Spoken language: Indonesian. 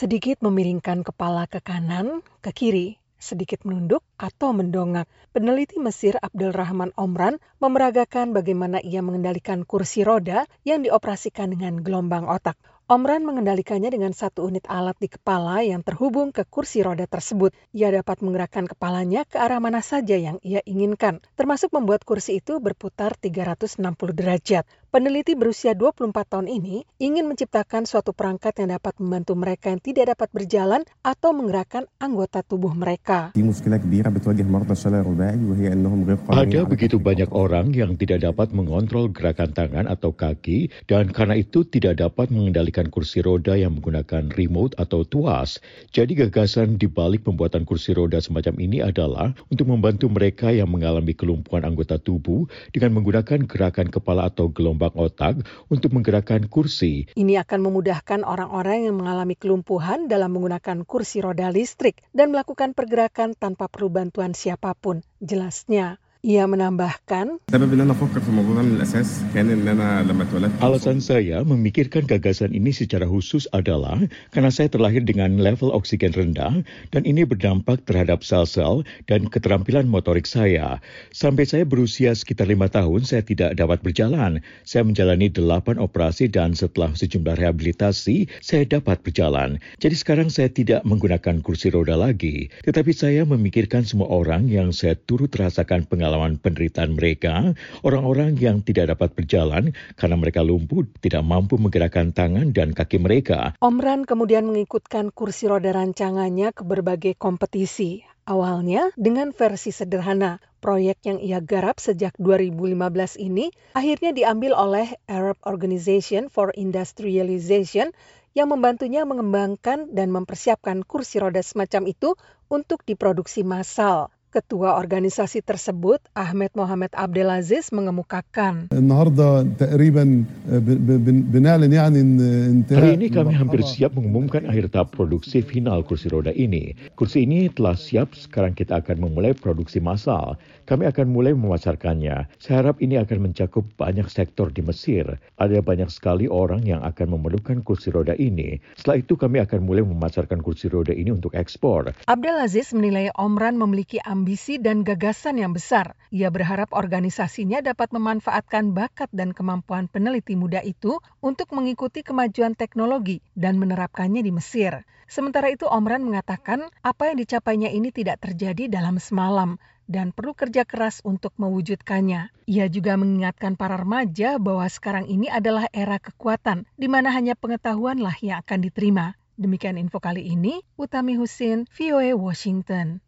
sedikit memiringkan kepala ke kanan, ke kiri, sedikit menunduk atau mendongak. Peneliti Mesir Abdul Rahman Omran memeragakan bagaimana ia mengendalikan kursi roda yang dioperasikan dengan gelombang otak. Omran mengendalikannya dengan satu unit alat di kepala yang terhubung ke kursi roda tersebut. Ia dapat menggerakkan kepalanya ke arah mana saja yang ia inginkan, termasuk membuat kursi itu berputar 360 derajat. Peneliti berusia 24 tahun ini ingin menciptakan suatu perangkat yang dapat membantu mereka yang tidak dapat berjalan atau menggerakkan anggota tubuh mereka. Ada begitu banyak orang yang tidak dapat mengontrol gerakan tangan atau kaki dan karena itu tidak dapat mengendalikan kursi roda yang menggunakan remote atau tuas. Jadi gagasan dibalik pembuatan kursi roda semacam ini adalah untuk membantu mereka yang mengalami kelumpuhan anggota tubuh dengan menggunakan gerakan kepala atau gelombang otak untuk menggerakkan kursi. Ini akan memudahkan orang-orang yang mengalami kelumpuhan dalam menggunakan kursi roda listrik dan melakukan pergerakan tanpa perlu bantuan siapapun, jelasnya. Ia menambahkan, alasan saya memikirkan gagasan ini secara khusus adalah karena saya terlahir dengan level oksigen rendah dan ini berdampak terhadap sel-sel dan keterampilan motorik saya. Sampai saya berusia sekitar 5 tahun, saya tidak dapat berjalan. Saya menjalani 8 operasi dan setelah sejumlah rehabilitasi, saya dapat berjalan. Jadi sekarang saya tidak menggunakan kursi roda lagi. Tetapi saya memikirkan semua orang yang saya turut rasakan pengalaman penderitaan mereka, orang-orang yang tidak dapat berjalan karena mereka lumpuh, tidak mampu menggerakkan tangan dan kaki mereka. Omran kemudian mengikutkan kursi roda rancangannya ke berbagai kompetisi. Awalnya dengan versi sederhana, proyek yang ia garap sejak 2015 ini akhirnya diambil oleh Arab Organization for Industrialization yang membantunya mengembangkan dan mempersiapkan kursi roda semacam itu untuk diproduksi massal. Ketua organisasi tersebut, Ahmed Mohamed Abdelaziz, mengemukakan, hari ini kami hampir siap mengumumkan akhir tahap produksi final kursi roda ini. Kursi ini telah siap, sekarang kita akan memulai produksi massal. Kami akan mulai memasarkannya. Saya harap ini akan mencakup banyak sektor di Mesir. Ada banyak sekali orang yang akan memerlukan kursi roda ini. Setelah itu kami akan mulai memasarkan kursi roda ini untuk ekspor. Abdelaziz menilai Omran memiliki ambisi dan gagasan yang besar. Ia berharap organisasinya dapat memanfaatkan bakat dan kemampuan peneliti muda itu untuk mengikuti kemajuan teknologi dan menerapkannya di Mesir. Sementara itu, Omran mengatakan apa yang dicapainya ini tidak terjadi dalam semalam dan perlu kerja keras untuk mewujudkannya. Ia juga mengingatkan para remaja bahwa sekarang ini adalah era kekuatan, di mana hanya pengetahuanlah yang akan diterima. Demikian info kali ini, Utami Husin, VOA Washington.